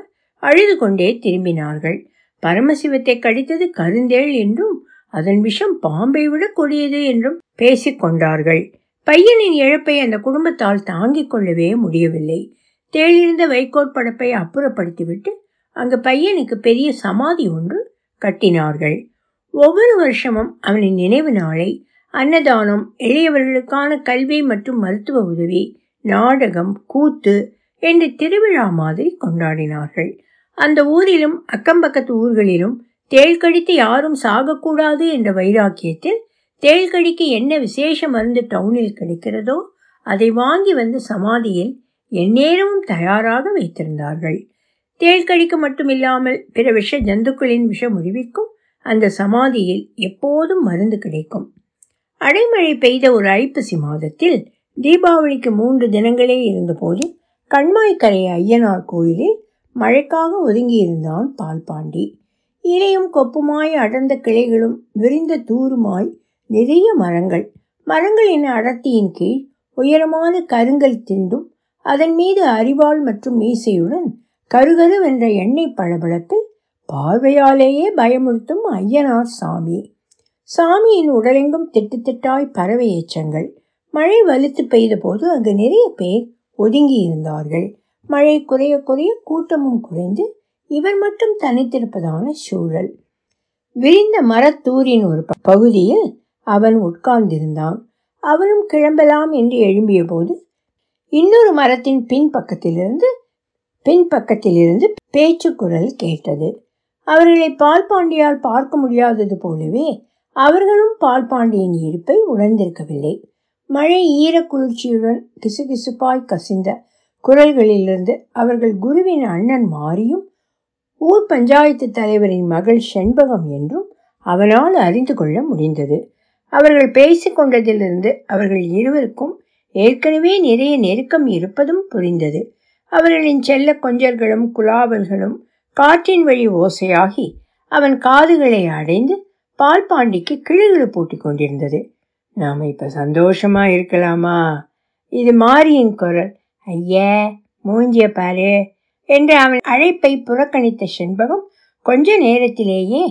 அழுது கொண்டே திரும்பினார்கள். பரமசிவத்தை கடித்தது கருந்தேள் என்றும் அதன் விஷம் பாம்பை விட கொடியது என்றும் பேசிக்கொண்டார்கள். பையனின் இழப்பை அந்த குடும்பத்தால் தாங்கிக் கொள்ளவே முடியவில்லை. தேளிருந்த வைக்கோற் படப்பை அப்புறப்படுத்திவிட்டு அங்கு பையனுக்கு பெரிய சமாதி ஒன்று கட்டினார்கள். ஒவ்வொரு வருஷமும் அவனின் நினைவு நாளை அன்னதானம், எளியவர்களுக்கான கல்வி மற்றும் மருத்துவ உதவி, நாடகம், கூத்து என்று திருவிழா மாதிரி கொண்டாடினார்கள். அந்த ஊரிலும் அக்கம்பக்கத்து ஊர்களிலும் தேள் கடித்து யாரும் சாகக்கூடாது என்ற வைராக்கியத்தில் தேள் கடிக்கு என்ன விசேஷ மருந்து டவுனில் கிடைக்கிறதோ அதை வாங்கி வந்து சமாதியில் எந்நேரமும் தயாராக வைத்திருந்தார்கள். தேள்கழிக்கு மட்டுமில்லாமல் பிற விஷ ஜந்துக்களின் விஷ முறிவிக்கும் அந்த சமாதியில் எப்போதும் மருந்து கிடைக்கும். அடைமழை பெய்த ஒரு ஐப்பசி மாதத்தில் தீபாவளிக்கு 3 தினங்களே இருந்தபோது கண்மாய்க்கரை ஐயனார் கோயிலில் மழைக்காக ஒதுங்கியிருந்தான் பால் பாண்டி. இலையும் கொப்புமாய் அடர்ந்த கிளைகளும் விரிந்த தூருமாய் நிறைய மரங்கள். மரங்களின் அடர்த்தியின் கீழ் உயரமான கருங்கல் திண்டும் அதன் மீது அரிவாள் மற்றும் மீசையுடன் கருகருவென்ற எண்ணெய் பளபளப்பில் பார்வையாலேயே பயமுறுத்தும் ஐயனார் சாமி. சாமியின் உடலெங்கும் திட்டுத்திட்டாய் பறவை எச்சங்கள். மழை வலுத்து பெய்த போது அங்கு நிறைய பேர் ஒதுங்கி இருந்தார்கள். மழை குறைய குறைய கூட்டமும் குறைந்து இவர் மட்டும் தனித்திருப்பதான சூழல். விரிந்த மரத்தூரின் ஒரு பகுதியில் அவன் உட்கார்ந்திருந்தான். அவனும் கிளம்பலாம் என்று எழும்பிய போது இன்னொரு மரத்தின் பின்பக்கத்திலிருந்து பேச்சு குரல் கேட்டது. அவர்களை பால் பாண்டியால் பார்க்க முடியாதது போலவே அவர்களும் பால் பாண்டியின் இருப்பை உணர்ந்திருக்கவில்லை. மழை ஈர குளிர்ச்சியுடன் கிசுகிசுப்பாய் கசிந்த குரல்களிலிருந்து அவர்கள் குருவின் அண்ணன் மாரியும் ஊர் பஞ்சாயத்து தலைவரின் மகள் செண்பகம் என்றும் அவனால் அறிந்து கொள்ள முடிந்தது. அவர்கள் பேசிக்கொண்டதிலிருந்து அவர்கள் இருவருக்கும் ஏற்கனவே நிறைய நெருக்கம் இருப்பதும் புரிந்தது. அவர்களின் செல்ல கொஞ்சர்களும் குலாவல்களும் காற்றின் வழி ஓசையாகி அவன் காதுகளை அடைந்து பால் பாண்டிக்கு கிளுகிழு பூட்டி கொண்டிருந்தது. நாம் இப்போ சந்தோஷமா இருக்கலாமா? இது மாரியின் குரல். ஐயா மூஞ்சிய பாரு என்று அவன் அழைப்பை புறக்கணித்த செண்பகம் கொஞ்ச நேரத்திலேயே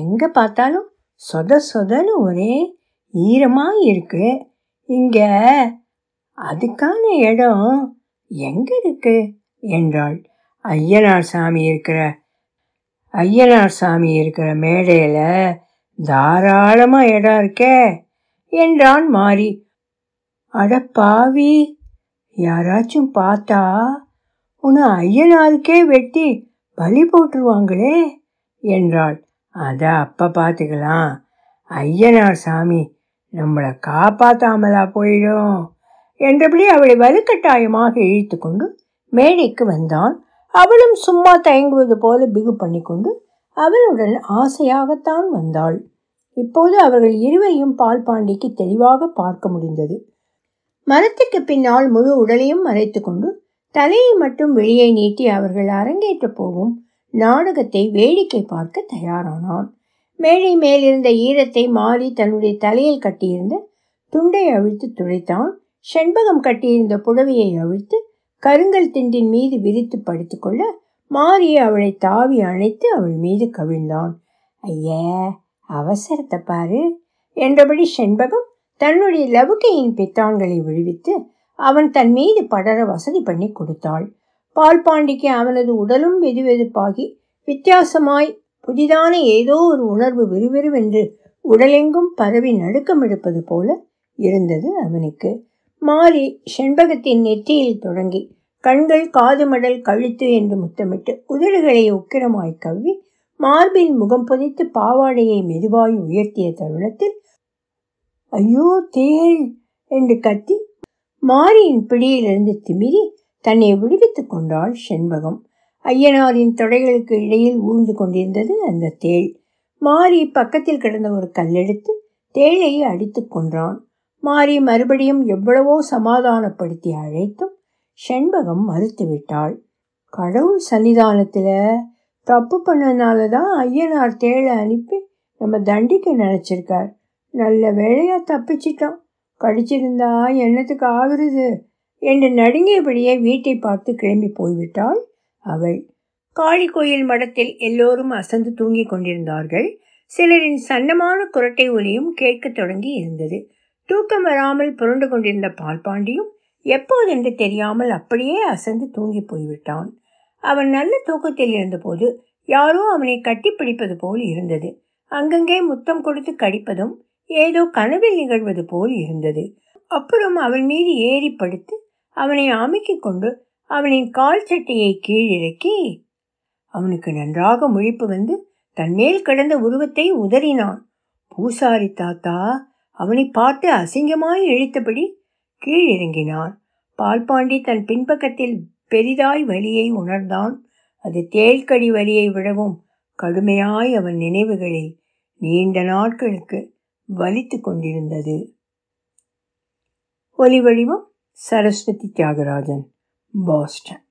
எங்க பார்த்தாலும் சொத சொதன்னு ஒரே ஈரமா இருக்கு, இங்க அதுக்கான இடம் எங்க இருக்கு என்றாள். ஐயனார் சாமி இருக்கிற மேடையில தாராளமா இடம் இருக்கே என்றான் மாரி. அட பாவி, யாராச்சும் பார்த்தா உன ஐயனாருக்கே வெட்டி பலி போட்டுருவாங்களே என்றாள். அத அப்ப பார்த்துக்கலாம், ஐயனார் சாமி நம்மளை காப்பாத்தாமலா போயிடும் என்றபடி அவளை வலுக்கட்டாயமாக இழுத்து கொண்டு மேடைக்கு வந்தான். அவளும் சும்மா தயங்குவது போல பிகு பண்ணி கொண்டு அவளுடன் ஆசையாகத்தான் வந்தாள். இப்போது அவர்கள் இருவரையும் பால் பாண்டிக்கு தெளிவாக பார்க்க முடிந்தது. மரத்துக்கு பின்னால் முழு உடலையும் மறைத்து கொண்டு தலையை மட்டும் வெளியே நீட்டி அவர்கள் அரங்கேற்ற போகும் நாடகத்தை வேடிக்கை பார்க்க தயாரானான். மேடை மேலிருந்த ஈரத்தை மாறி தன்னுடைய தலையில் கட்டியிருந்த துண்டை அவிழ்த்து துடைத்தான். செண்பகம் கட்டியிருந்த புடவையை அவிழ்த்து கருங்கல் திண்டின் மீது விரித்து படுத்துக்கொள்ள மாறி அவளை தாவி அணைத்து அவள் மீது கவிழ்ந்தான். ஐயா அவசரத்தை பாரு என்றபடி செண்பகம் தன்னுடைய லவுக்கையின் பித்தான்களை விழுவித்து அவன் தன் மீது படர வசதி பண்ணி கொடுத்தாள். பால் பாண்டிக்கு அவனது உடலும் வெதுவெதுப்பாகி வித்தியாசமாய் புதிதான ஏதோ ஒரு உணர்வு விறுவிறுவென்று உடலெங்கும் பரவி நடுக்கம் எடுப்பது போல இருந்தது அவனுக்கு. மாறி செண்பகத்தின் நெற்றியில் தொடங்கி கண்கள், காது, மடல், கழுத்து என்று முத்தமிட்டு உதடுகளை உக்கிரமாய் கவ்வி மார்பில் முகம் புதைத்து பாவாடையை மெதுவாய் உயர்த்திய தருணத்தில் ஐயோ தேள் என்று கத்தி மாரியின் பிடியிலிருந்து திமிரி தன்னை விடுவித்துக் கொண்டாள் செண்பகம். ஐயனாரின் தொடைகளுக்கு இடையில் ஊர்ந்து கொண்டிருந்தது அந்த தேள். மாரி பக்கத்தில் கிடந்த ஒரு கல்லெடுத்து தேளை அடித்து கொன்றான். மாரி மறுபடியும் எவ்வளவோ சமாதானப்படுத்தி அழைத்தும் செண்பகம் மறுத்துவிட்டாள். கடவுள் சன்னிதானத்தில் தப்பு பண்ணனால தான் ஐயனார் தேளை அனுப்பி நம்ம தண்டிக்க நினச்சிருக்கார். நல்ல வேலையாக தப்பிச்சிட்டோம், கடிச்சிருந்தா என்னத்துக்கு ஆகுறது என்று நடுங்கியபடியே வீட்டை பார்த்து கிளம்பி போய்விட்டாள் அவள். காளி கோயில் மடத்தில் எல்லோரும் அசந்து தூங்கி கொண்டிருந்தார்கள். சிலரின் சன்னமான குரட்டை ஒலியும் கேட்க தொடங்கி இருந்தது. தூக்கம் வராமல் புரண்டு கொண்டிருந்த பால் பாண்டியும் எப்போதென்று தெரியாமல் அப்படியே அசந்து தூங்கி போய்விட்டான். அவன் நல்ல தூக்கத்தில் இருந்தபோது யாரோ அவனை கட்டி பிடிப்பது போல் இருந்தது. அங்கங்கே முத்தம் கொடுத்து கடிப்பதும் ஏதோ கனவில் நிகழ்வது போல் இருந்தது. அப்புறம் அவன் மீது ஏறி படுத்து அவனை அமுக்கிக் கொண்டு அவனின் கால் சட்டையை கீழிறக்கி அவனுக்கு நன்றாக முழிப்பு வந்து தன்மேல் கிடந்த உருவத்தை உதறினான். பூசாரி தாத்தா அவனை பார்த்து அசிங்கமாய் இழுத்தபடி கீழிறங்கினார். பால் பாண்டி தன் பின்பக்கத்தில் பெரிதாய் வலியை உணர்ந்தான். அது தேள்கடி வலியை விடவும் கடுமையாய் அவன் நினைவுகளில் நீண்ட நாட்களுக்கு வலித்து கொண்டிருந்தது. ஒலி வடிவம் சரஸ்வதி தியாகராஜன், பாஸ்டன்.